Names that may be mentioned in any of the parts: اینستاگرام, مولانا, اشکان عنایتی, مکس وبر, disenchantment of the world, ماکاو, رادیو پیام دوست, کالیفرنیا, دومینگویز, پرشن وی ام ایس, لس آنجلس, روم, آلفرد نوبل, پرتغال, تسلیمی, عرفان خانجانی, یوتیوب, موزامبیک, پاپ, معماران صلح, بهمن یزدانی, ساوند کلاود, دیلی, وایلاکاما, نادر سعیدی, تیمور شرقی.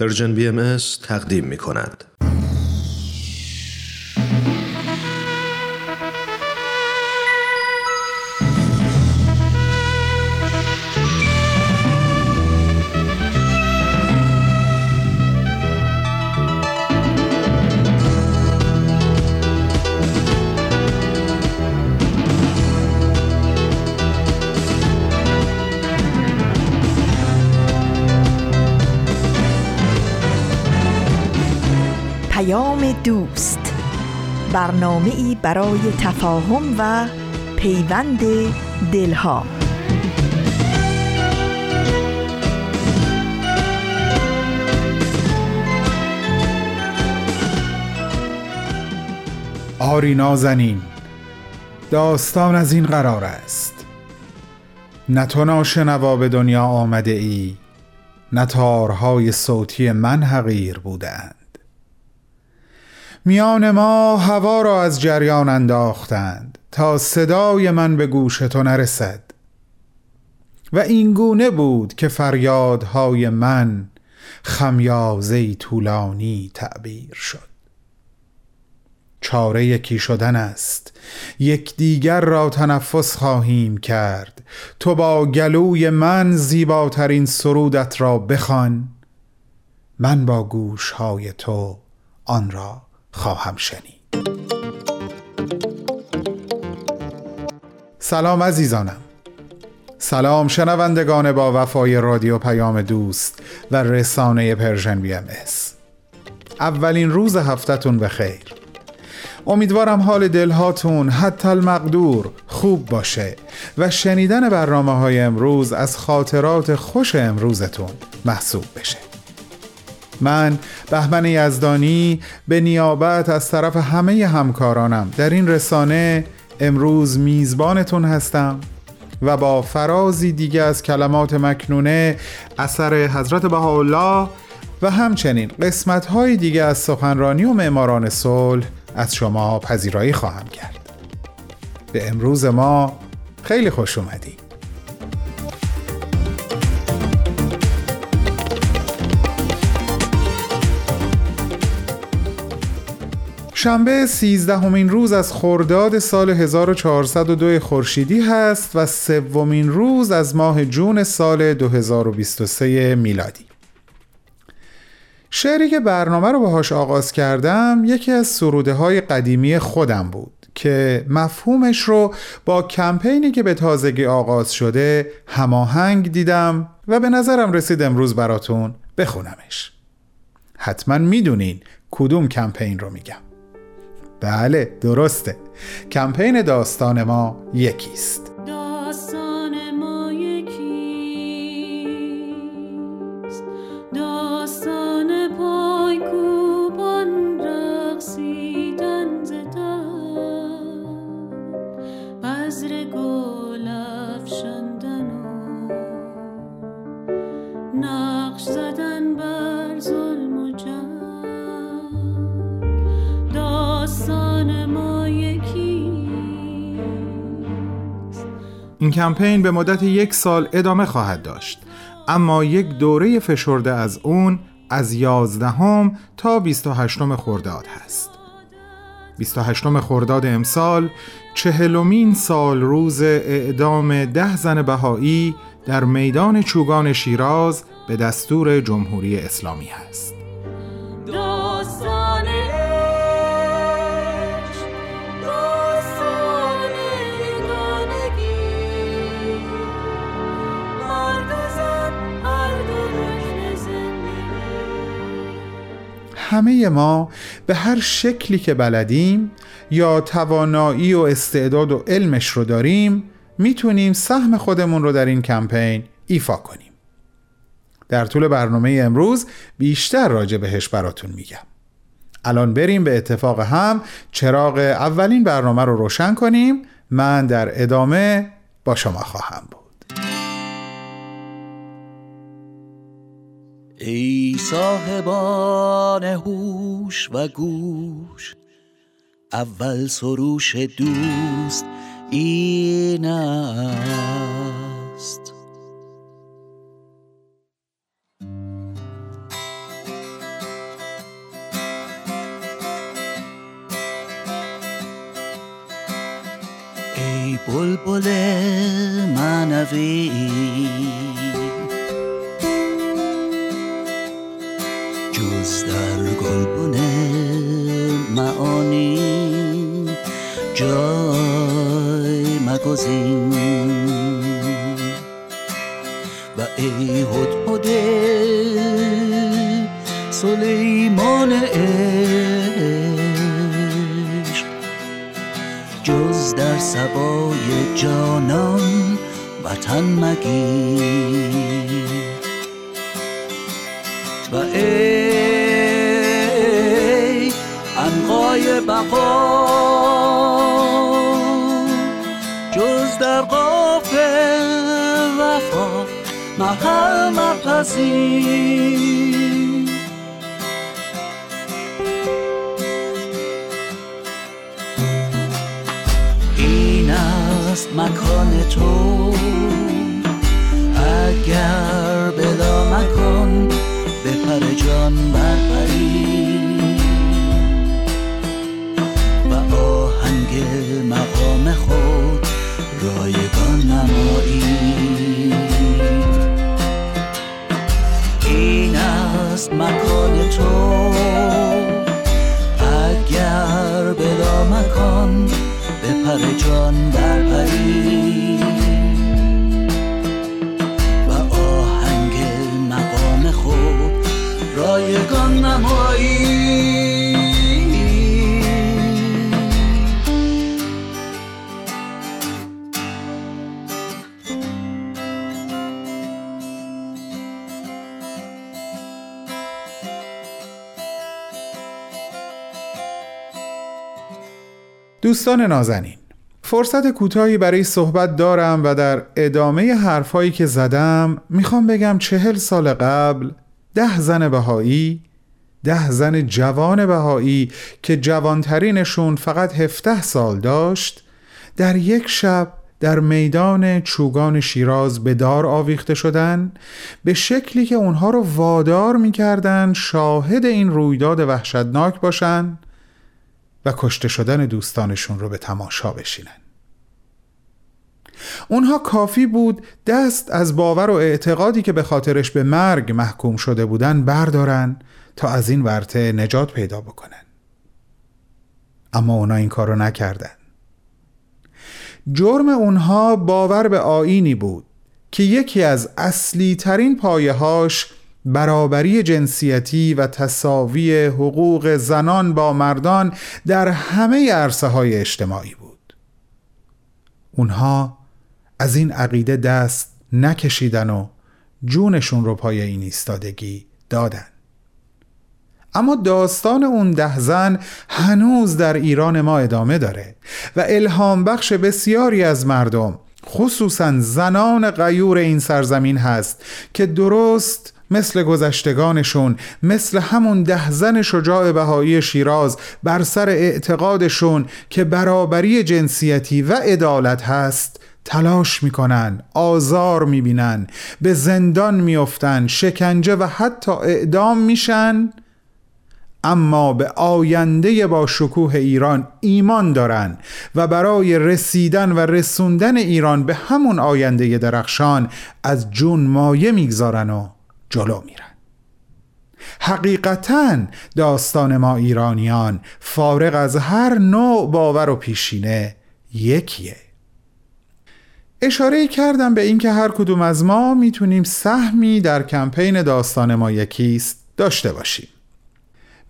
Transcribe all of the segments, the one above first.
پرشن وی ام ایس تقدیم می کند. دوست، برنامه‌ای برای تفاهم و پیوند دلها. آری نازنین، داستان از این قرار است: نه تو ناشنوا به دنیا آمده ای، نه تارهای صوتی من حقیر بودند. میان ما هوا را از جریان انداختند تا صدای من به گوش تو نرسد، و این گونه بود که فریادهای من خمیازه طولانی تعبیر شد. چاره یکی شدن است، یک دیگر را تنفس خواهیم کرد. تو با گلوی من زیباترین سرودت را بخوان، من با گوشهای تو آن را خواهم شنید. سلام عزیزانم، سلام شنوندگان با وفای رادیو پیام دوست و رسانه پرشن بی ام ایس. اولین روز هفتتون بخیر. امیدوارم حال دلهاتون حتی المقدور خوب باشه و شنیدن برنامه‌های امروز از خاطرات خوش امروزتون محسوب بشه. من بهمن یزدانی به نیابت از طرف همه همکارانم در این رسانه امروز میزبانتون هستم و با فرازی دیگه از کلمات مکنونه اثر حضرت بهاءالله و همچنین قسمت‌های دیگه از سخنرانی و معماران صلح از شما پذیرایی خواهم کرد. به امروز ما خیلی خوش اومدی. شنبه 13مین روز از خرداد سال 1402 خورشیدی هست و سومین روز از ماه جون سال 2023 میلادی. شعری که برنامه رو باهاش آغاز کردم یکی از سروده های قدیمی خودم بود که مفهومش رو با کمپینی که به تازگی آغاز شده هماهنگ دیدم و به نظرم رسید امروز براتون بخونمش. حتما میدونین کدوم کمپین رو میگم. بله درسته، کمپین داستان ما یکیست. داستان ما یکیست، داستان پایکوبان رقصیدن زدن، بذر گل افشاندن و نقش زدن بر ظلم و جنگ. این کمپین به مدت 1 سال ادامه خواهد داشت، اما یک دوره فشرده از اون از 11 تا 28 خرداد هست. 28 خرداد امسال 40مین سال روز اعدام 10 زن بهایی در میدان چوگان شیراز به دستور جمهوری اسلامی هست. همه ما به هر شکلی که بلدیم یا توانایی و استعداد و علمش رو داریم میتونیم سهم خودمون رو در این کمپین ایفا کنیم. در طول برنامه امروز بیشتر راجع بهش براتون میگم. الان بریم به اتفاق هم چراغ اولین برنامه رو روشن کنیم. من در ادامه با شما خواهم بود. ای صاحبان هوش و گوش، اول سروش دوست این است. ای بلبل معنوی جز در گلبن معانی جای مگزین و ای هدهد سلیمان عشق جز در صبای جانان وطن مگیر و ای انقای بقا جز در قاف وفا محرم پذیر مکان تو اگر بلا مکان به پر جان برپری و آهنگ مقام خود رایگان نمایی. این است مکان تو اگر بلا مکان به پر جان برپری و آهنگ مقام خود رایگان نمایی. دوستان نازنین، فرصت کوتاهی برای صحبت دارم و در ادامه حرفایی که زدم میخوام بگم 40 سال قبل 10 زن بهایی، 10 زن جوان بهایی که جوانترینشون فقط 17 سال داشت، در یک شب در میدان چوگان شیراز به دار آویخته شدن، به شکلی که اونها رو وادار میکردن شاهد این رویداد وحشتناک باشن و کشته شدن دوستانشون رو به تماشا بشینن. اونها کافی بود دست از باور و اعتقادی که به خاطرش به مرگ محکوم شده بودن بردارن تا از این ورطه نجات پیدا بکنن. اما اونا این کارو نکردن. جرم اونها باور به آیینی بود که یکی از اصلی ترین پایه‌هاش برابری جنسیتی و تساوی حقوق زنان با مردان در همه عرصه‌های اجتماعی بود. اونها از این عقیده دست نکشیدن و جونشون رو پای این ایستادگی دادن. اما داستان اون 10 زن هنوز در ایران ما ادامه داره و الهام بخش بسیاری از مردم، خصوصا زنان غیور این سرزمین هست که درست مثل گذشتگانشون، مثل همون 10 زن شجاع بهایی شیراز، بر سر اعتقادشون که برابری جنسیتی و عدالت هست تلاش میکنن، آزار میبینن، به زندان میافتن، شکنجه و حتی اعدام میشن، اما به آینده با شکوه ایران ایمان دارن و برای رسیدن و رسوندن ایران به همون آینده درخشان از جون مایه میگذارن و جلو میرن. حقیقتاً داستان ما ایرانیان فارغ از هر نوع باور و پیشینه یکیه. اشاره کردم به این که هر کدوم از ما میتونیم سهمی در کمپین داستان ما یکیست داشته باشیم.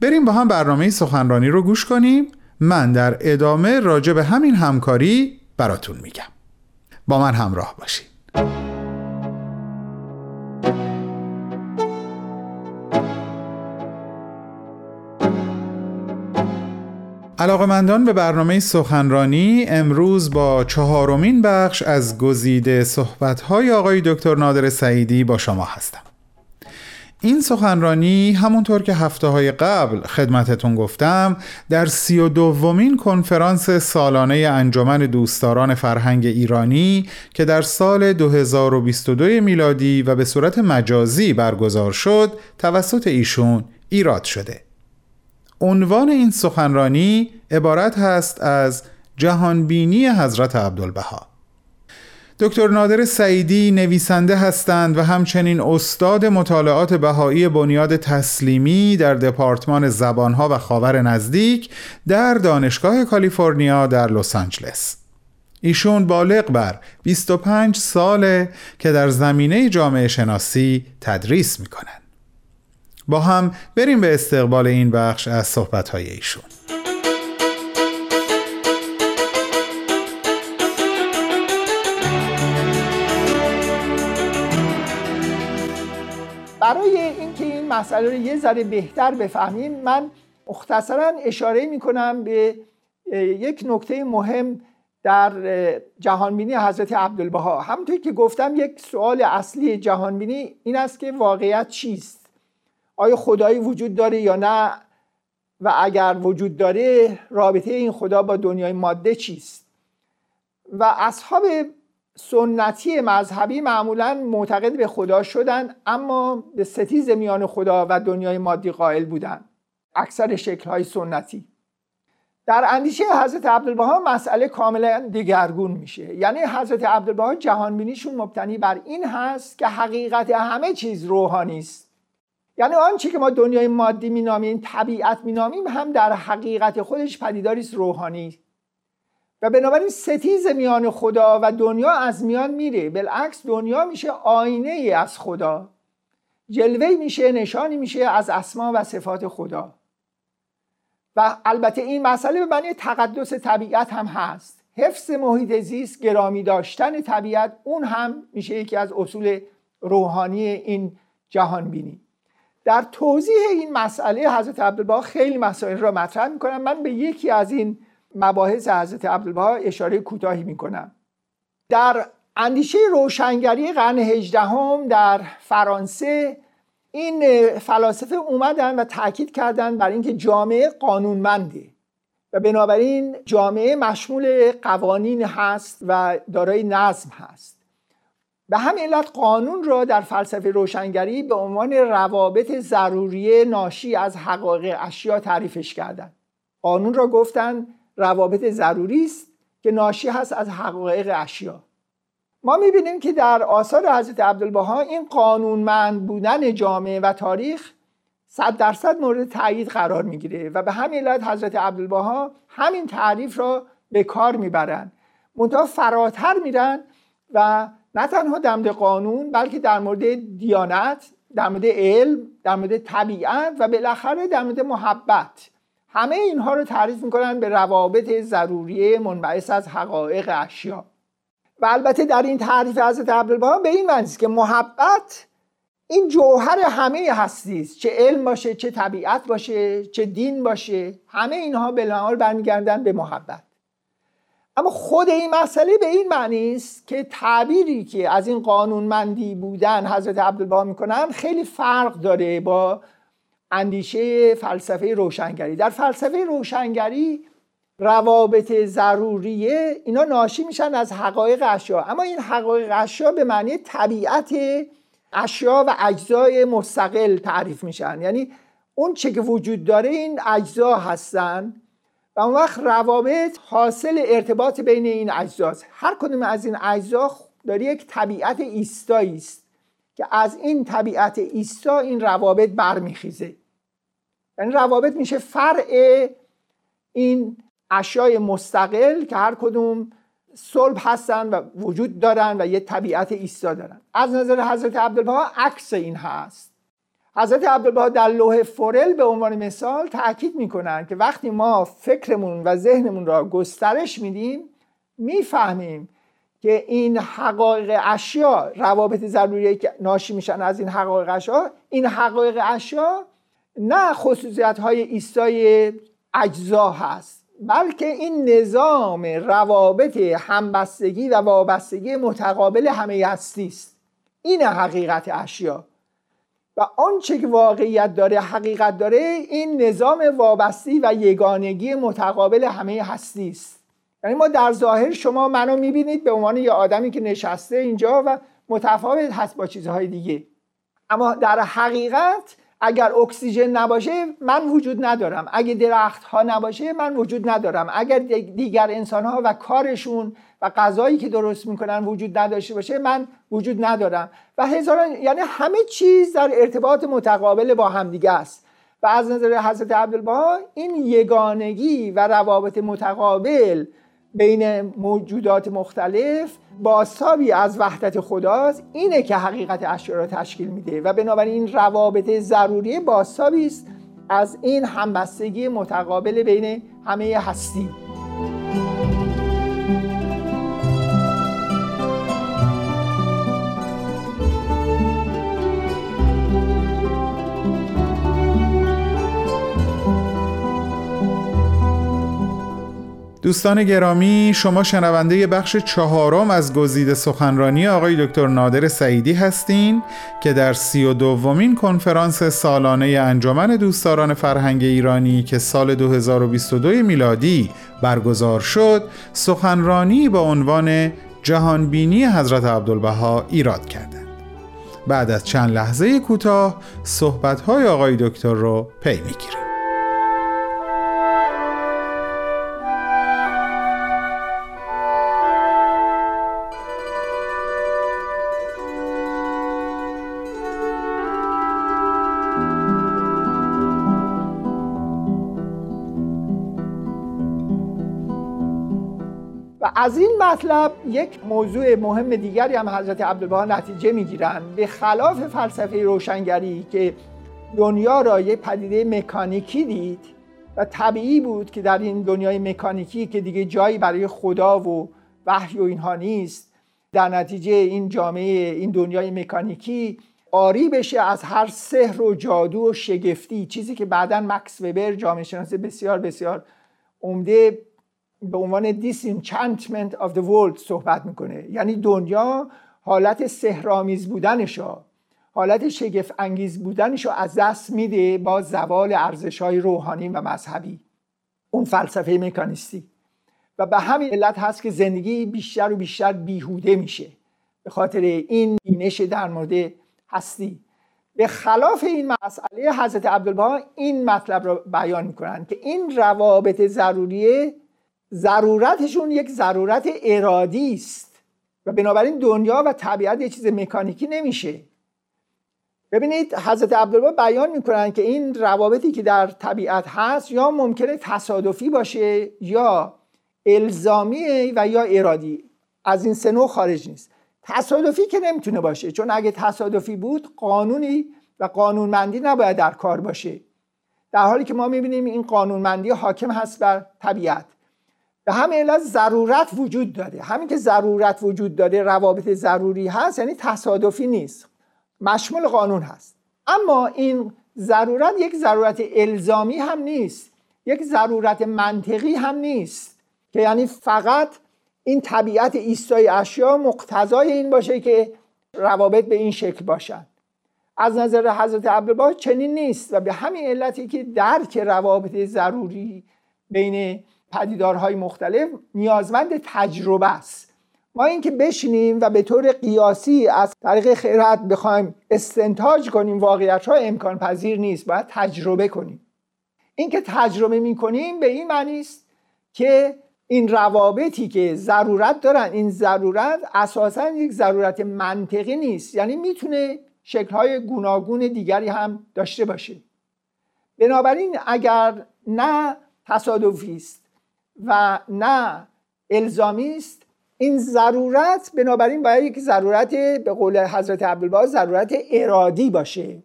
بریم با هم برنامه سخنرانی رو گوش کنیم. من در ادامه راجع به همین همکاری براتون میگم. با من همراه باشین. علاقه‌مندان به برنامه سخنرانی امروز با 4مین بخش از گزیده صحبت‌های آقای دکتر نادر سعیدی با شما هستم. این سخنرانی همونطور که هفته‌های قبل خدمتتون گفتم در 32مین کنفرانس سالانه انجمن دوستداران فرهنگ ایرانی که در سال 2022 میلادی و به صورت مجازی برگزار شد توسط ایشون ایراد شده. عنوان این سخنرانی عبارت هست از جهانبینی حضرت عبدالبها. دکتر نادر سعیدی نویسنده هستند و همچنین استاد مطالعات بهایی بنیاد تسلیمی در دپارتمان زبانها و خاور نزدیک در دانشگاه کالیفرنیا در لس آنجلس. ایشون بالغ بر 25 ساله که در زمینه جامعه شناسی تدریس میکنن. با هم بریم به استقبال این بخش از صحبت‌های ایشون. برای اینکه این مسئله رو یه ذره بهتر بفهمیم، من مختصراً اشاره میکنم به یک نکته مهم در جهانبینی حضرت عبدالبها. همونطور که گفتم، یک سوال اصلی جهانبینی این است که واقعیت چیست؟ آیا خدایی وجود داره یا نه؟ و اگر وجود داره، رابطه این خدا با دنیای ماده چیست؟ و اصحاب سنتی مذهبی معمولاً معتقد به خدا شدند، اما به ستیز میان خدا و دنیای مادی قائل بودند. اکثر شکل‌های سنتی در اندیشه حضرت عبدالبها مسئله کاملا دگرگون میشه. یعنی حضرت عبدالبها جهانبینیشون مبتنی بر این هست که حقیقت همه چیز روحانی است. یعنی آنچه که ما دنیای مادی مینامیم، طبیعت مینامیم، هم در حقیقت خودش پدیداری است روحانی، و بنابراین ستیز میان خدا و دنیا از میان میره. بالعکس دنیا میشه آینه ای از خدا، جلوه میشه، نشانی میشه از اسما و صفات خدا. و البته این مسئله به معنی تقدس طبیعت هم هست. حفظ محیط زیست، گرامی داشتن طبیعت، اون هم میشه یکی از اصول روحانی این جهان بینی. در توضیح این مسئله حضرت عبدالبها خیلی مسائل را مطرح میکنم. من به یکی از این مباحث حضرت عبدالبها اشاره کوتاهی میکنم. در اندیشه روشنگری قرن 18 در فرانسه، این فلاسفه اومدن و تأکید کردن بر اینکه جامعه قانونمنده و بنابراین جامعه مشمول قوانین هست و دارای نظم هست. به همین علت قانون را در فلسفه روشنگری به عنوان روابط ضروری ناشی از حقایق اشیا تعریفش کردن. قانون را گفتن روابط ضروری است که ناشی هست از حقایق اشیا. ما میبینیم که در آثار حضرت عبدالبها این قانونمند بودن جامعه و تاریخ 100% مورد تأیید قرار میگیره و به همین علت حضرت عبدالبها همین تعریف را به کار میبرن، منتها فراتر میرن و نه تنها در مورد قانون، بلکه در مورد دیانت، در مورد علم، در مورد طبیعت و بالاخره در مورد محبت، همه اینها رو تعریف میکنن به روابط ضروری منبعث از حقایق اشیا. و البته در این تعریف حضرت عبدالبها به این معنی است که محبت این جوهر همه هستی است، چه علم باشه، چه طبیعت باشه، چه دین باشه، همه اینها بلعمال برمیگردن به محبت. اما خود این مسئله به این معنی است که تعبیری که از این قانونمندی بودن حضرت عبدالبها میکنن خیلی فرق داره با اندیشه فلسفه روشنگری. در فلسفه روشنگری روابط ضروریه اینا ناشی میشن از حقایق اشیا، اما این حقایق اشیا به معنی طبیعت اشیا و اجزای مستقل تعریف میشن. یعنی اون چه که وجود داره این اجزا هستن و اون وقت روابط حاصل ارتباط بین این اجزاست. هر کدوم از این اجزا داره یک طبیعت ایستایی است که از این طبیعت ایستا این روابط برمیخیزه. یعنی روابط میشه فرع این اشیای مستقل که هر کدوم صلب هستن و وجود دارن و یه طبیعت ایستا دارن. از نظر حضرت عبدالبها عکس این هست. حضرت عبدالبها در لوح فورل به عنوان مثال تأکید میکنن که وقتی ما فکرمون و ذهنمون را گسترش میدیم، میفهمیم که این حقایق اشیا، روابط ضروری که ناشی میشن از این حقایق اشیا، این حقایق اشیا نه خصوصیت‌های ایستای اجزا هست، بلکه این نظام روابط همبستگی و وابستگی متقابل همه هستی است. این حقیقت اشیا و آنچه که واقعیت داره، حقیقت داره، این نظام وابستی و یگانگی متقابل همه هستی است. یعنی ما در ظاهر، شما منو میبینید به عنوان یه آدمی که نشسته اینجا و متفاوت هست با چیزهای دیگه، اما در حقیقت اگر اکسیژن نباشه من وجود ندارم، اگه درخت ها نباشه من وجود ندارم، اگر دیگر انسان ها و کارشون و غذایی که درست میکنن وجود نداشته باشه من وجود ندارم و هزاران، یعنی همه چیز در ارتباط متقابل با همدیگه است. و از نظر حضرت عبدالبها این یگانگی و روابط متقابل بین موجودات مختلف بازتابی از وحدت خداست، اینه که حقیقت اشیاء را تشکیل میده و بنابراین این روابط ضروری بازتابی است از این همبستگی متقابل بین همه هستی. دوستان گرامی، شما شنونده بخش 4 از گزیده سخنرانی آقای دکتر نادر سعیدی هستین که در 32مین کنفرانس سالانه انجمن دوستداران فرهنگ ایرانی که سال 2022 میلادی برگزار شد، سخنرانی با عنوان جهانبینی حضرت عبدالبها ایراد کردند. بعد از چند لحظه کوتاه صحبت‌های آقای دکتر رو پی می‌گیریم. از این مطلب یک موضوع مهم دیگری هم حضرت عبدالبها نتیجه میگیرن. به خلاف فلسفه روشنگری که دنیا را یک پدیده مکانیکی دید و طبیعی بود که در این دنیای مکانیکی که دیگه جایی برای خدا و وحی و اینها نیست، در نتیجه این جامعه، این دنیای مکانیکی آری بشه از هر سحر و جادو و شگفتی، چیزی که بعداً مکس وبر، جامعه شناس بسیار بسیار عمده، به عنوان disenchantment of the world صحبت میکنه. یعنی دنیا حالت سحرآمیز بودنشا، حالت شگفت انگیز بودنشا از دست میده با زوال ارزش‌های روحانی و مذهبی، اون فلسفه مکانیستی. و به همین علت هست که زندگی بیشتر و بیشتر بیهوده میشه به خاطر این بینش در مورد هستی. به خلاف این مسئله حضرت عبدالبها این مطلب را بیان میکنن که این روابط ضروریه ضرورتشون یک ضرورت ارادی است و بنابراین دنیا و طبیعت یه چیز مکانیکی نمیشه. ببینید حضرت عبدالبها بیان میکنن که این روابطی که در طبیعت هست یا ممکنه تصادفی باشه یا الزامی و یا ارادی، از این سه نوع خارج نیست. تصادفی که نمیتونه باشه، چون اگه تصادفی بود قانونی و قانونمندی نباید در کار باشه، در حالی که ما میبینیم این قانونمندی حاکم هست بر طبیعت. به همین علت ضرورت وجود داره. همین که ضرورت وجود داره، روابط ضروری هست، یعنی تصادفی نیست، مشمول قانون هست. اما این ضرورت یک ضرورت الزامی هم نیست، یک ضرورت منطقی هم نیست که یعنی فقط این طبیعت ایستای اشیا مقتضای این باشه که روابط به این شکل باشن. از نظر حضرت عبدالبها چنین نیست و به همین علتی که درک روابط ضروری بین پدیدارهای مختلف نیازمند تجربه است. ما اینکه بشینیم و به طور قیاسی از طریق خیرات بخوایم استنتاج کنیم واقعیت‌ها امکان پذیر نیست، باید تجربه کنیم. اینکه تجربه می‌کنیم به این معنی است که این روابطی که ضرورت دارن، این ضرورت اساساً یک ضرورت منطقی نیست، یعنی میتونه شکل‌های گوناگون دیگری هم داشته باشه. بنابراین اگر نه تصادفی است و نه الزامی است، این ضرورت بنابراین باید یک ضرورت، به قول حضرت عبدالبها، ضرورت ارادی باشه.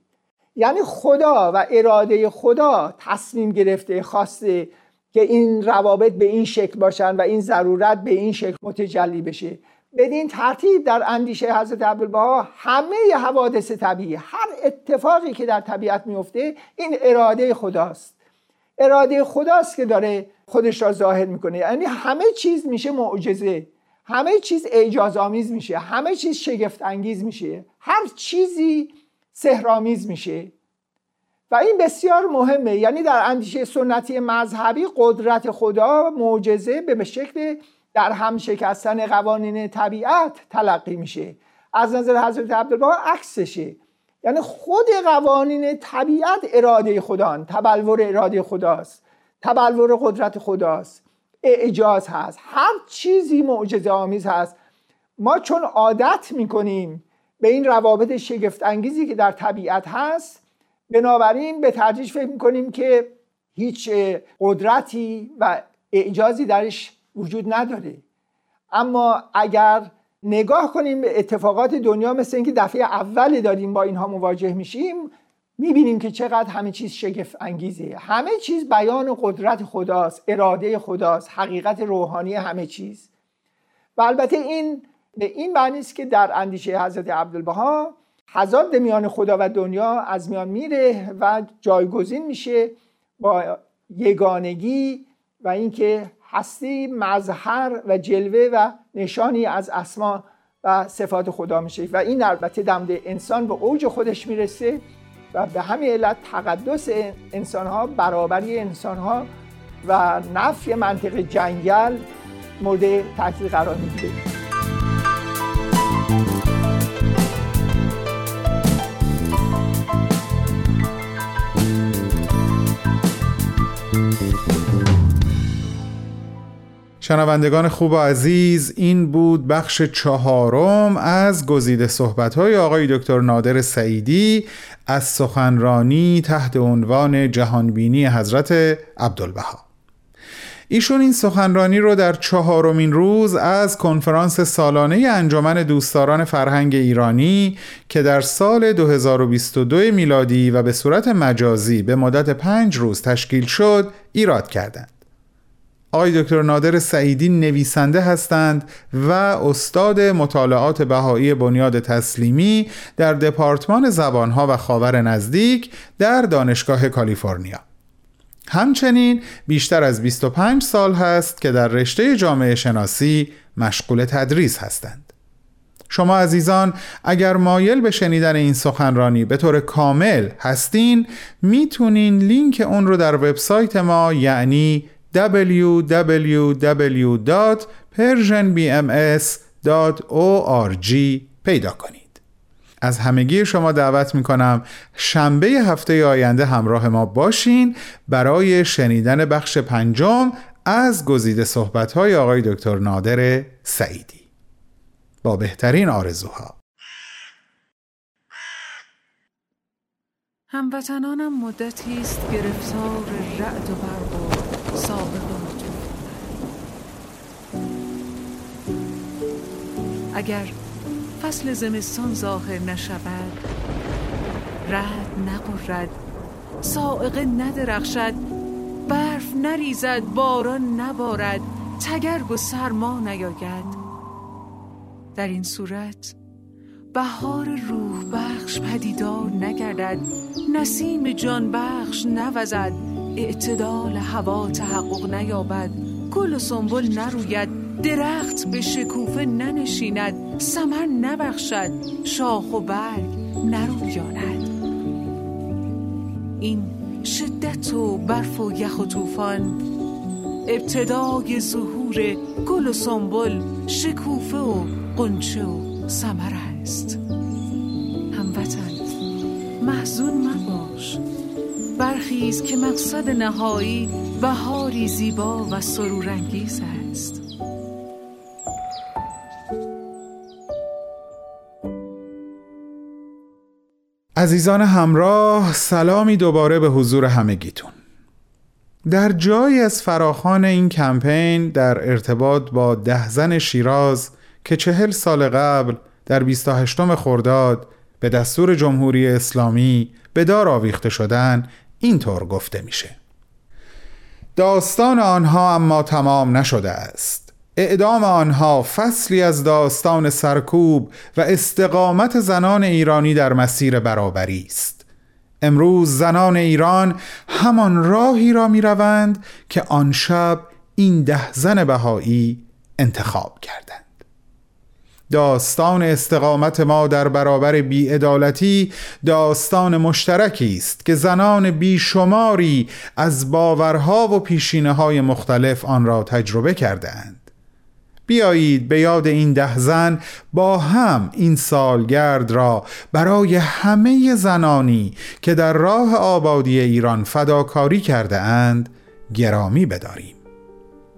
یعنی خدا و اراده خدا تصمیم گرفته، خواسته که این روابط به این شکل باشن و این ضرورت به این شکل متجلی بشه. بدین ترتیب در اندیشه حضرت عبدالبها همه حوادث طبیعی، هر اتفاقی که در طبیعت میفته، این اراده خداست. اراده خداست که داره خودش را ظاهر میکنه. یعنی همه چیز میشه معجزه، همه چیز اعجازآمیز میشه، همه چیز شگفت انگیز میشه، هر چیزی سحرآمیز میشه و این بسیار مهمه. یعنی در اندیشه سنتی مذهبی قدرت خدا معجزه به شکل در هم شکستن قوانین طبیعت تلقی میشه. از نظر حضرت عبدالبها عکسشه. یعنی خود قوانین طبیعت اراده خداست، تبلور اراده خداست، تبلور قدرت خداست، اعجاز هست، هر چیزی معجزه آمیز هست. ما چون عادت میکنیم به این روابط شگفت انگیزی که در طبیعت هست، بنابراین به ترجیح فکر میکنیم که هیچ قدرتی و اعجازی درش وجود نداره. اما اگر نگاه کنیم به اتفاقات دنیا، مثل اینکه دفعه اول داریم با اینها مواجه میشیم، میبینیم که چقدر همه چیز شگفت انگیزه. همه چیز بیان قدرت خداست، اراده خداست، حقیقت روحانی همه چیز. و البته این به این معنی است که در اندیشه حضرت عبدالبها تضاد میان خدا و دنیا از میان میره و جایگزین میشه با یگانگی و اینکه هستی مظهر و جلوه و نشانی از اسما و صفات خدا میشه و این البته دمد انسان به اوج خودش میرسه و به همین علت تقدس انسانها، برابری انسانها و نفی منطق جنگل مورد تحقیق قرار میگیره. شنوندگان خوب و عزیز، این بود بخش 4 از گزیده صحبت‌های آقای دکتر نادر سعیدی از سخنرانی تحت عنوان جهانبینی حضرت عبدالبها. ایشون این سخنرانی رو در 4مین روز از کنفرانس سالانه انجمن دوستداران فرهنگ ایرانی که در سال 2022 میلادی و به صورت مجازی به مدت 5 روز تشکیل شد ایراد کردند. آقای دکتر نادر سعیدی نویسنده هستند و استاد مطالعات بهایی بنیاد تسلیمی در دپارتمان زبانها و خاور نزدیک در دانشگاه کالیفرنیا. همچنین بیشتر از 25 سال هست که در رشته جامعه شناسی مشغول تدریس هستند. شما عزیزان اگر مایل به شنیدن این سخنرانی به طور کامل هستین، میتونین لینک اون رو در وبسایت ما یعنی www.persianbms.org پیدا کنید. از همگی شما دعوت میکنم شنبه هفته آینده همراه ما باشین برای شنیدن بخش 5 از گزیده صحبت‌های آقای دکتر نادر سعیدی. با بهترین آرزوها. هموطنانم مدتی است گرفتار رعد و برق و سابقات. اگر فصل زمستان ظاهر نشود، رعد نغرد، صاعقه ندرخشد، برف نریزد، باران نبارد، تگرگ و سرما نیاید، در این صورت بهار روح بخش پدیدار نگردد، نسیم جان بخش نوزد، اعتدال هوا تحقق نیابد، گل و سنبل نروید، درخت به شکوفه ننشیند، ثمر نبخشد، شاخ و برگ نرویاند. این شدت و برف و یخ و طوفان، ابتدای ظهور گل و سنبل، شکوفه و غنچه و ثمر است. هموطن محزون مباش، برخیز که مقصد نهایی بهاری زیبا و سرورانگیز است. عزیزان همراه، سلامی دوباره به حضور همگیتون. در جایی از فراخوان این کمپین در ارتباط با 10 زن شیراز که 40 سال قبل در 28 خرداد به دستور جمهوری اسلامی به دار آویخته شدن، اینطور گفته میشه: داستان آنها اما تمام نشده است. اعدام آنها فصلی از داستان سرکوب و استقامت زنان ایرانی در مسیر برابری است. امروز زنان ایران همان راهی را می‌روند که آن شب این 10 زن بهایی انتخاب کردند. داستان استقامت ما در برابر بی‌عدالتی داستان مشترکی است که زنان بیشماری از باورها و پیشینه‌های مختلف آن را تجربه کرده‌اند. بیایید به یاد این 10 زن با هم این سالگرد را برای همه زنانی که در راه آبادی ایران فداکاری کرده اند گرامی بداریم.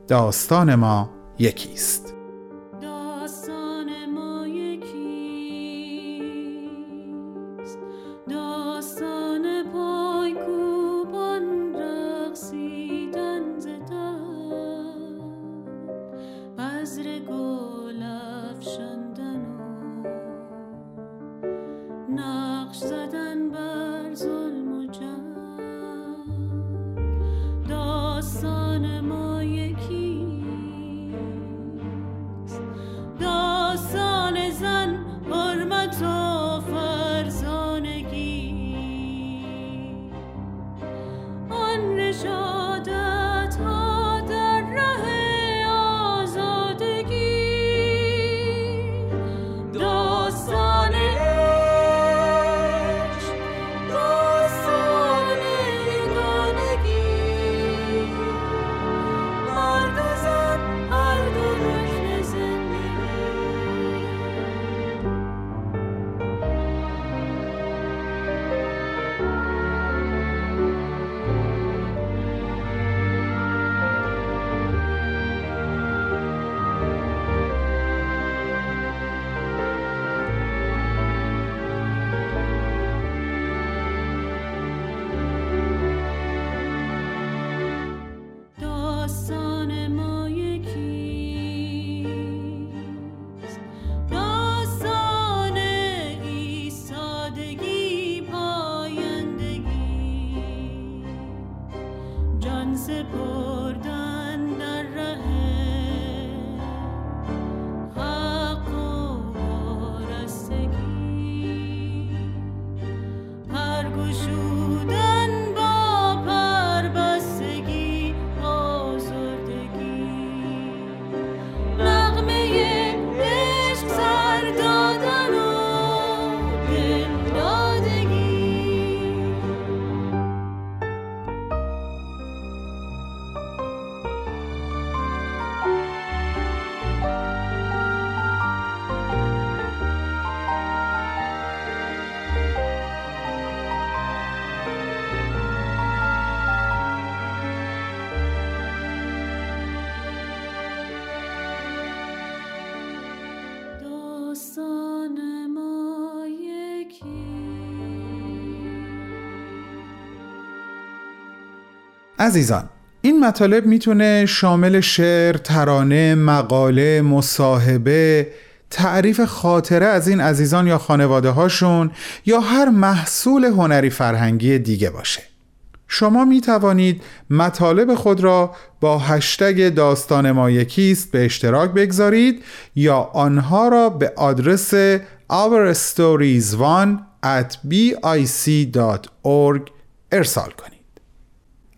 داستان ما یکیست. عزیزان، این مطالب میتونه شامل شعر، ترانه، مقاله، مصاحبه، تعریف خاطره از این عزیزان یا خانواده هاشون یا هر محصول هنری فرهنگی دیگه باشه. شما میتوانید مطالب خود را با هشتگ داستان ما یکیست به اشتراک بگذارید یا آنها را به آدرس ourstories1@bic.org ارسال کنید.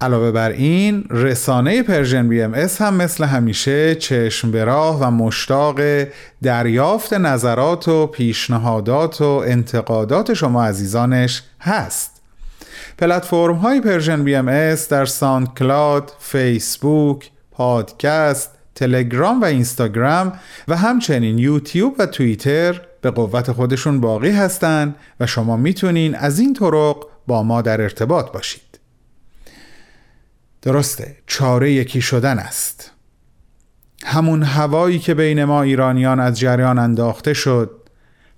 علاوه بر این، رسانه پرشن وی ام ایس هم مثل همیشه چشم به راه و مشتاق دریافت نظرات و پیشنهادات و انتقادات شما عزیزانش هست. پلتفرم های پرشن وی ام ایس در ساوند کلاود، فیسبوک، پادکست، تلگرام و اینستاگرام و همچنین یوتیوب و توییتر به قوت خودشون باقی هستن و شما میتونین از این طرق با ما در ارتباط باشید. درسته، چاره یکی شدن است. همون هوایی که بین ما ایرانیان از جریان انداخته شد،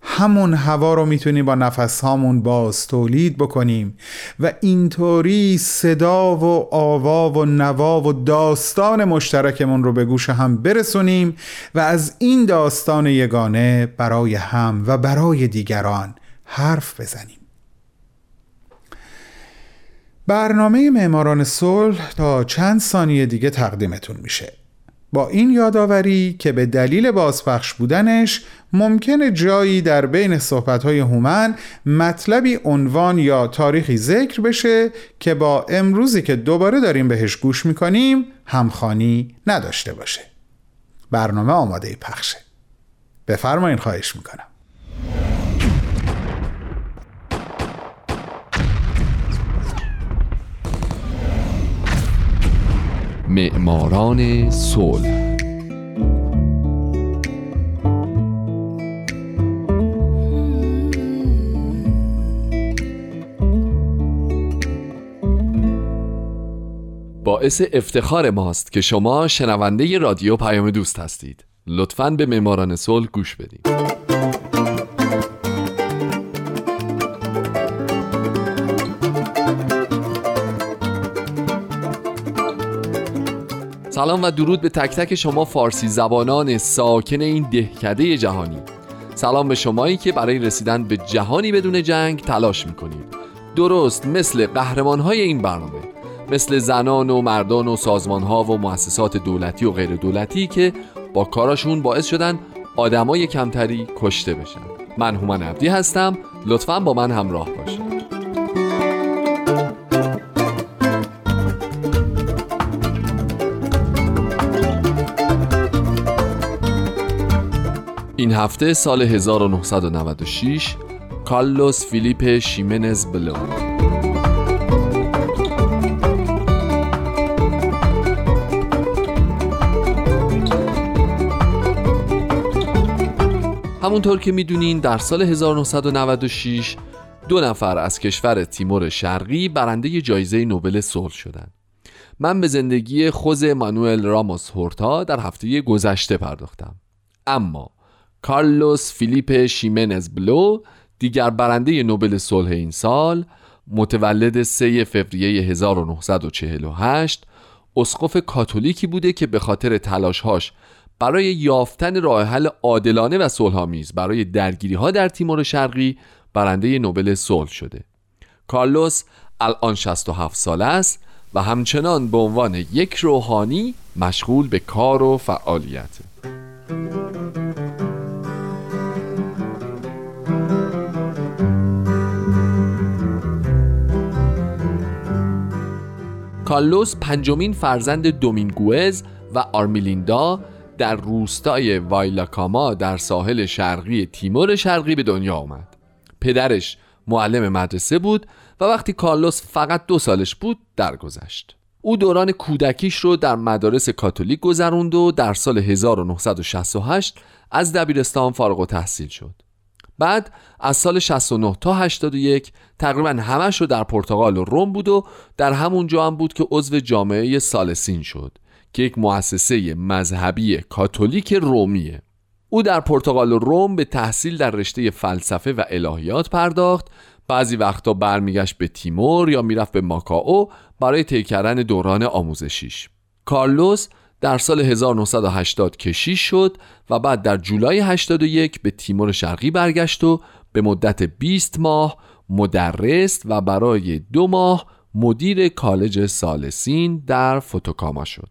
همون هوا رو میتونیم با نفس هامون باز تولید بکنیم و اینطوری صدا و آوا و نوا و داستان مشترکمون رو به گوش هم برسونیم و از این داستان یگانه برای هم و برای دیگران حرف بزنیم. برنامه معماران صلح تا چند ثانیه دیگه تقدیمتون میشه. با این یادآوری که به دلیل بازپخش بودنش ممکنه جایی در بین صحبت‌های هومن مطلبی، عنوان یا تاریخی ذکر بشه که با امروزی که دوباره داریم بهش گوش میکنیم همخوانی نداشته باشه. برنامه آماده پخشه. بفرمایین، خواهش میکنم. معماران صلح. باعث افتخار ماست که شما شنونده رادیو پیام دوست هستید. لطفاً به معماران صلح گوش بدید. سلام و درود به تک تک شما فارسی زبانان ساکن این دهکده جهانی. سلام به شمایی که برای رسیدن به جهانی بدون جنگ تلاش میکنید، درست مثل قهرمان‌های این برنامه، مثل زنان و مردان و سازمان‌ها و مؤسسات دولتی و غیر دولتی که با کاراشون باعث شدن آدمای کمتری کشته بشن. من هومن عبدی هستم، لطفاً با من همراه باشید. این هفته سال 1996 کارلوس فیلیپه شیمنز بلو. همونطور که میدونین در سال 1996 دو نفر از کشور تیمور شرقی برنده جایزه نوبل صلح شدند. من به زندگی خوزه مانوئل راموس هورتا در هفته گذشته پرداختم، اما کارلوس فیلیپه شیمنز بلو، دیگر برنده نوبل صلح این سال، متولد 3 فوریه 1948، اسقف کاتولیکی بوده که به خاطر تلاش‌هاش برای یافتن راه حل عادلانه و صلح‌آمیز برای درگیری‌ها در تیمور شرقی برنده نوبل صلح شده. کارلوس الان 67 ساله است و همچنان به عنوان یک روحانی مشغول به کار و فعالیته. کارلوس پنجمین فرزند دومینگویز و آرمیلیندا در روستای وایلاکاما در ساحل شرقی تیمور شرقی به دنیا آمد. پدرش معلم مدرسه بود و وقتی کارلوس فقط 2 سالش بود درگذشت. او دوران کودکیش رو در مدارس کاتولیک گذروند و در سال 1968 از دبیرستان فارغ التحصیل شد. بعد از سال 69 تا 81 تقریبا همش رو در پرتغال و روم بود و در همون جا هم بود که عضو جامعه سالسین شد که یک مؤسسه مذهبی کاتولیک رومیه. او در پرتغال و روم به تحصیل در رشته فلسفه و الهیات پرداخت، بعضی وقتا برمیگشت به تیمور یا میرفت به ماکاو برای طی کردن دوران آموزشیش. کارلوس در سال 1980 کشیش شد و بعد در جولای 81 به تیمور شرقی برگشت و به مدت 20 ماه مدرس و برای 2 ماه مدیر کالج سالسین در فوتوکاما شد.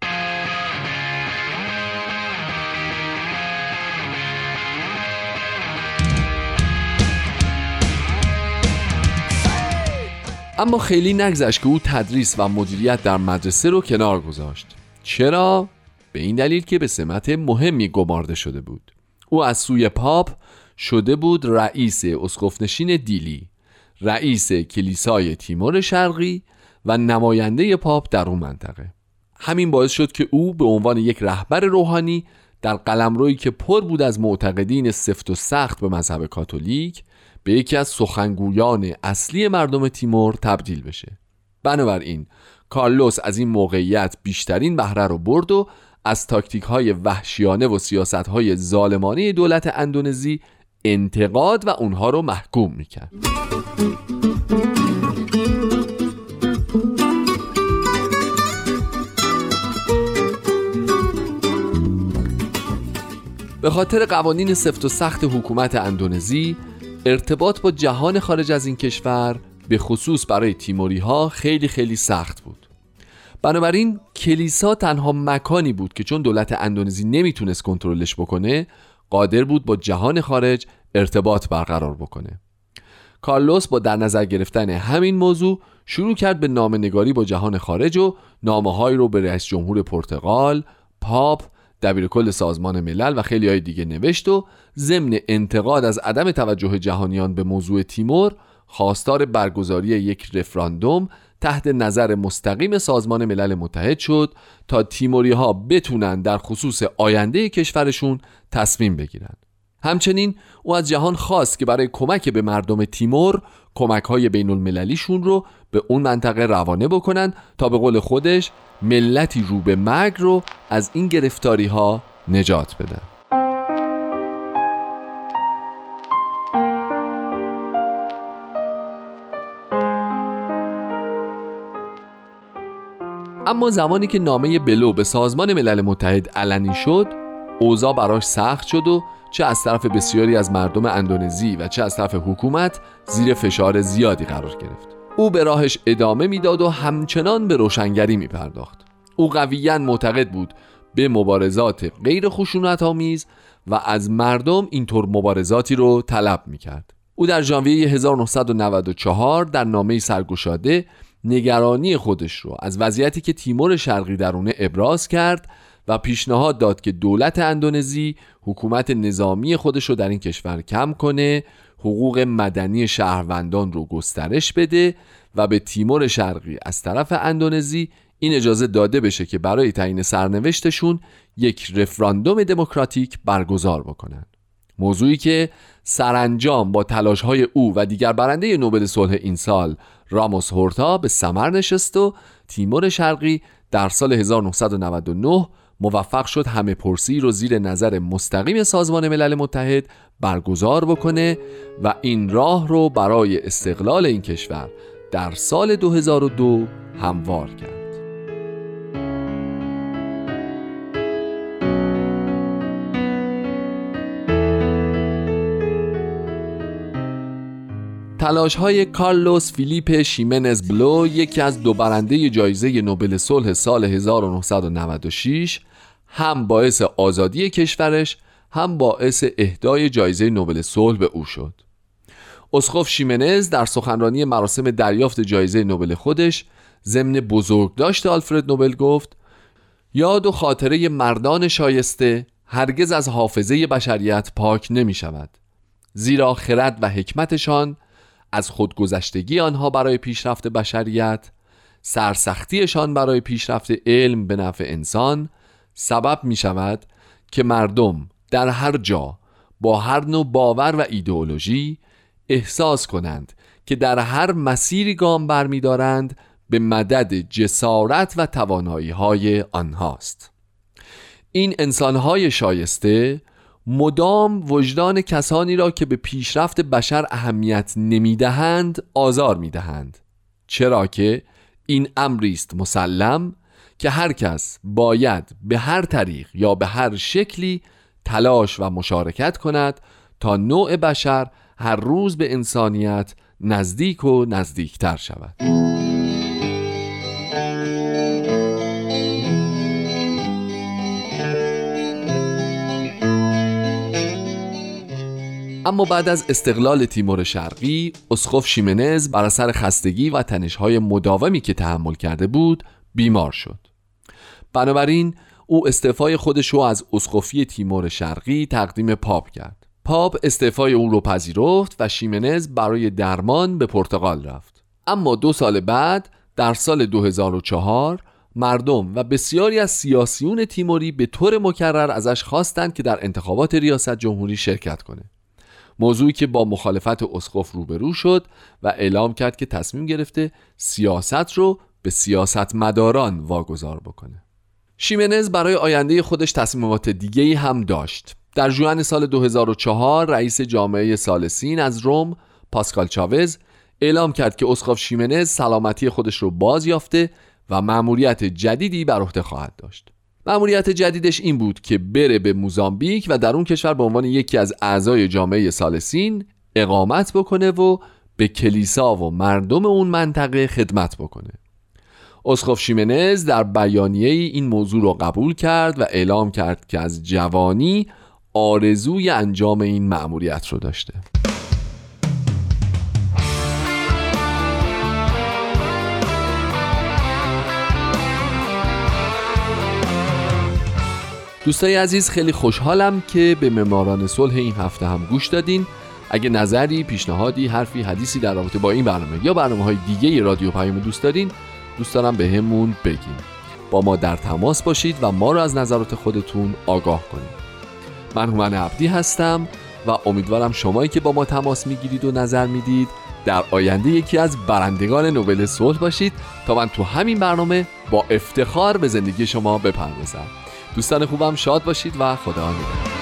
اما خیلی نگذشت که او تدریس و مدیریت در مدرسه رو کنار گذاشت. چرا؟ به این دلیل که به سمت مهمی گمارده شده بود. او از سوی پاپ شده بود رئیس اسقفنشین دیلی، رئیس کلیسای تیمور شرقی و نماینده پاپ در اون منطقه. همین باعث شد که او به عنوان یک رهبر روحانی در قلمرویی که پر بود از معتقدین سفت و سخت به مذهب کاتولیک به یکی از سخنگویان اصلی مردم تیمور تبدیل بشه. بنابراین کارلوس از این موقعیت بیشترین بهره رو برد و از تاکتیک‌های وحشیانه و سیاست‌های ظالمانه دولت اندونزی انتقاد و اونها رو محکوم می‌کرد. به خاطر قوانین سفت و سخت حکومت اندونزی، ارتباط با جهان خارج از این کشور به خصوص برای تیموری ها خیلی سخت بود. بنابراین کلیسا تنها مکانی بود که چون دولت اندونزی نمیتونست کنترلش بکنه، قادر بود با جهان خارج ارتباط برقرار بکنه. کارلوس با در نظر گرفتن همین موضوع شروع کرد به نامه‌نگاری با جهان خارج و نامه‌هایی رو به رئیس جمهور پرتغال، پاپ، دبیرکل سازمان ملل و خیلی های دیگه نوشت و ضمن انتقاد از عدم توجه جهانیان به موضوع تیمور، خواستار برگزاری یک رفراندوم تحت نظر مستقیم سازمان ملل متحد شد تا تیموری ها بتونن در خصوص آینده کشورشون تصمیم بگیرن. همچنین او از جهان خواست که برای کمک به مردم تیمور کمک‌های بین‌المللیشون رو به اون منطقه روانه بکنن تا به قول خودش ملتی رو به مرگ رو از این گرفتاری‌ها نجات بدن. اما زمانی که نامه بلو به سازمان ملل متحد علنی شد، اوضاع براش سخت شد و چه از طرف بسیاری از مردم اندونزی و چه از طرف حکومت زیر فشار زیادی قرار گرفت. او به راهش ادامه میداد و همچنان به روشنگری میپرداخت. او قویاً معتقد بود به مبارزات غیر خشونت‌آمیز و از مردم اینطور مبارزاتی رو طلب میکرد. او در ژانویه 1994 در نامه سرگشاده نگرانی خودش رو از وضعیتی که تیمور شرقی درونه ابراز کرد و پیشنهاد داد که دولت اندونزی حکومت نظامی خودش رو در این کشور کم کنه، حقوق مدنی شهروندان رو گسترش بده و به تیمور شرقی از طرف اندونزی این اجازه داده بشه که برای تعیین سرنوشتشون یک رفراندوم دموکراتیک برگزار بکنن. موضوعی که سرانجام با تلاش‌های او و دیگر برنده نوبل صلح این سال راموس هورتا به ثمر نشست و تیمور شرقی در سال 1999 موفق شد همه پرسی رو زیر نظر مستقیم سازمان ملل متحد برگزار بکنه و این راه رو برای استقلال این کشور در سال 2002 هموار کرد. تلاش‌های کارلوس فیلیپه شیمنز بلو، یکی از دو برنده جایزه نوبل صلح سال 1996، هم باعث آزادی کشورش هم باعث اهدای جایزه نوبل صلح به او شد. اسقف شیمنز در سخنرانی مراسم دریافت جایزه نوبل خودش ضمن بزرگداشت آلفرد نوبل گفت: یاد و خاطره مردان شایسته هرگز از حافظه بشریت پاک نمی‌شود، زیرا خرد و حکمتشان از خودگذشتگی آنها برای پیشرفت بشریت، سرسختیشان برای پیشرفت علم به نفع انسان سبب می شود که مردم در هر جا با هر نوع باور و ایدئولوژی احساس کنند که در هر مسیری گام بر می دارند به مدد جسارت و توانایی های آنهاست. این انسان های شایسته مدام وجدان کسانی را که به پیشرفت بشر اهمیت نمیدهند آزار میدهند، چرا که این امری است مسلم که هر کس باید به هر طریق یا به هر شکلی تلاش و مشارکت کند تا نوع بشر هر روز به انسانیت نزدیک و نزدیکتر شود. اما بعد از استقلال تیمور شرقی، اسقف شیمنز بر اثر خستگی و تنش‌های مداومی که تحمل کرده بود بیمار شد. بنابراین او استعفای خودش را از اسقفی تیمور شرقی تقدیم پاپ کرد. پاپ استعفای او را پذیرفت و شیمنز برای درمان به پرتغال رفت. اما 2 سال بعد در سال 2004 مردم و بسیاری از سیاسیون تیموری به طور مکرر ازش خواستند که در انتخابات ریاست جمهوری شرکت کنه. موضوعی که با مخالفت اسقف روبرو شد و اعلام کرد که تصمیم گرفته سیاست رو به سیاستمداران واگذار بکنه. شیمنز برای آینده خودش تصمیمات دیگه‌ای هم داشت. در ژوئن سال 2004 رئیس جامعه سالسین از روم، پاسکال چاوز، اعلام کرد که اسقف شیمنز سلامتی خودش رو باز یافته و مأموریت جدیدی بر عهده خواهد داشت. مأموریت جدیدش این بود که بره به موزامبیک و در اون کشور به عنوان یکی از اعضای جامعه سالسین اقامت بکنه و به کلیسا و مردم اون منطقه خدمت بکنه. اسقف شیمنز در بیانیه‌ای این موضوع رو قبول کرد و اعلام کرد که از جوانی آرزوی انجام این مأموریت رو داشته. دوستای عزیز، خیلی خوشحالم که به معماران صلح این هفته هم گوش دادین. اگه نظری، پیشنهادی، حرفی، حدیثی در رابطه با این برنامه یا برنامه‌های دیگه رادیو پیام دوست دارین، دوست دارم بهمون بگین. با ما در تماس باشید و ما رو از نظرات خودتون آگاه کنید. من هومن عبدی هستم و امیدوارم شمایی که با ما تماس میگیرید و نظر میدید در آینده یکی از برندگان نوبل صلح باشید تا من تو همین برنامه با افتخار به زندگی شما بپردازم. دوستان خوبم، شاد باشید و خدا نگهدار.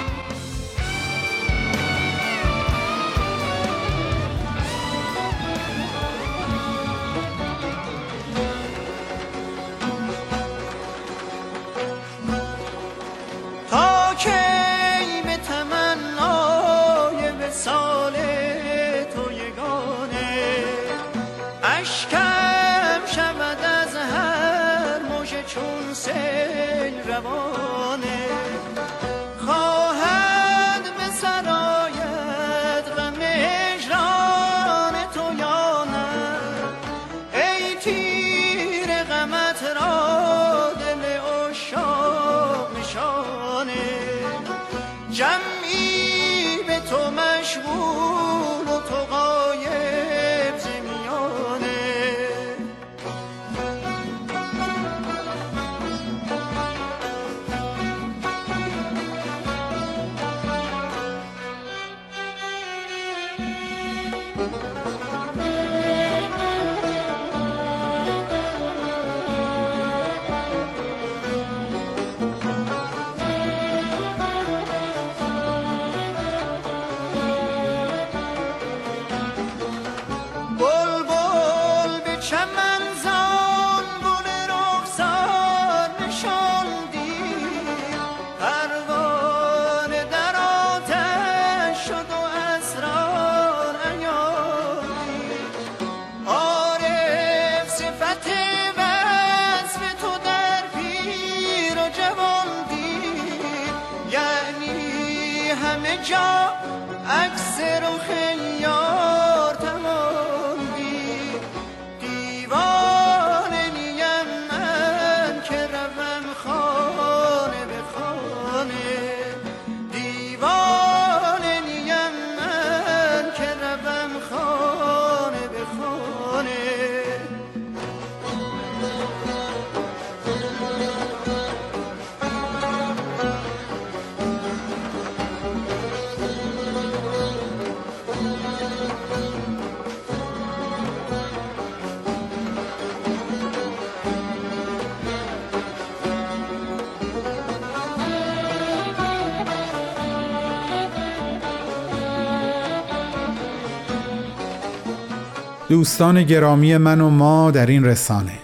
دوستان گرامی من و ما در این رسانه،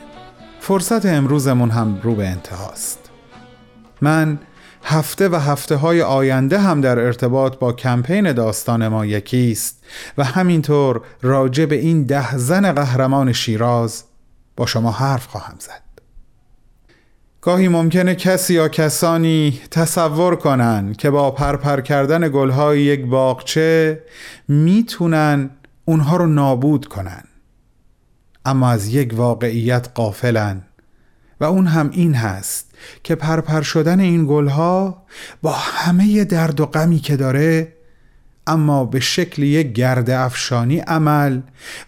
فرصت امروزمون هم رو به انتهاست. من هفته و هفته های آینده هم در ارتباط با کمپین داستان ما یکیست و همینطور راجع به این 10 زن قهرمان شیراز با شما حرف خواهم زد. گاهی ممکنه کسی یا کسانی تصور کنن که با پرپر کردن گلهای یک باغچه میتونن اونها رو نابود کنن، اما از یک واقعیت غافلن و اون هم این هست که پرپر شدن این گلها با همه درد و غمی که داره، اما به شکل یک گرده افشانی عمل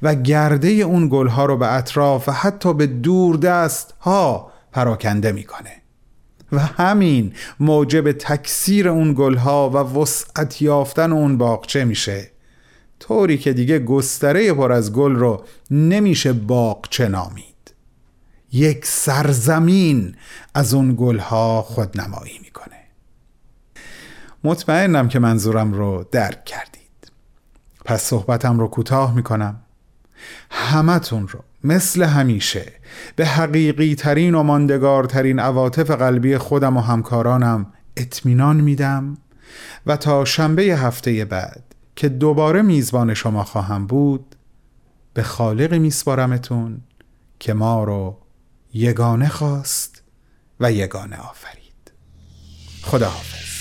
و گرده اون گلها رو به اطراف و حتی به دور دست ها پراکنده میکنه و همین موجب تکثیر اون گلها و وسعت یافتن اون باغچه میشه، طوری که دیگه گستره پر از گل رو نمیشه باغچه نامید. یک سرزمین از اون گلها خودنمایی میکنه. مطمئنم که منظورم رو درک کردید. پس صحبتم رو کوتاه میکنم. همتون رو مثل همیشه به حقیقی ترین و ماندگارترین عواطف قلبی خودم و همکارانم اطمینان میدم و تا شنبه هفته بعد که دوباره میزبان شما خواهم بود، به خالق میسپارمتون که ما رو یگانه خواست و یگانه آفرید. خداحافظ.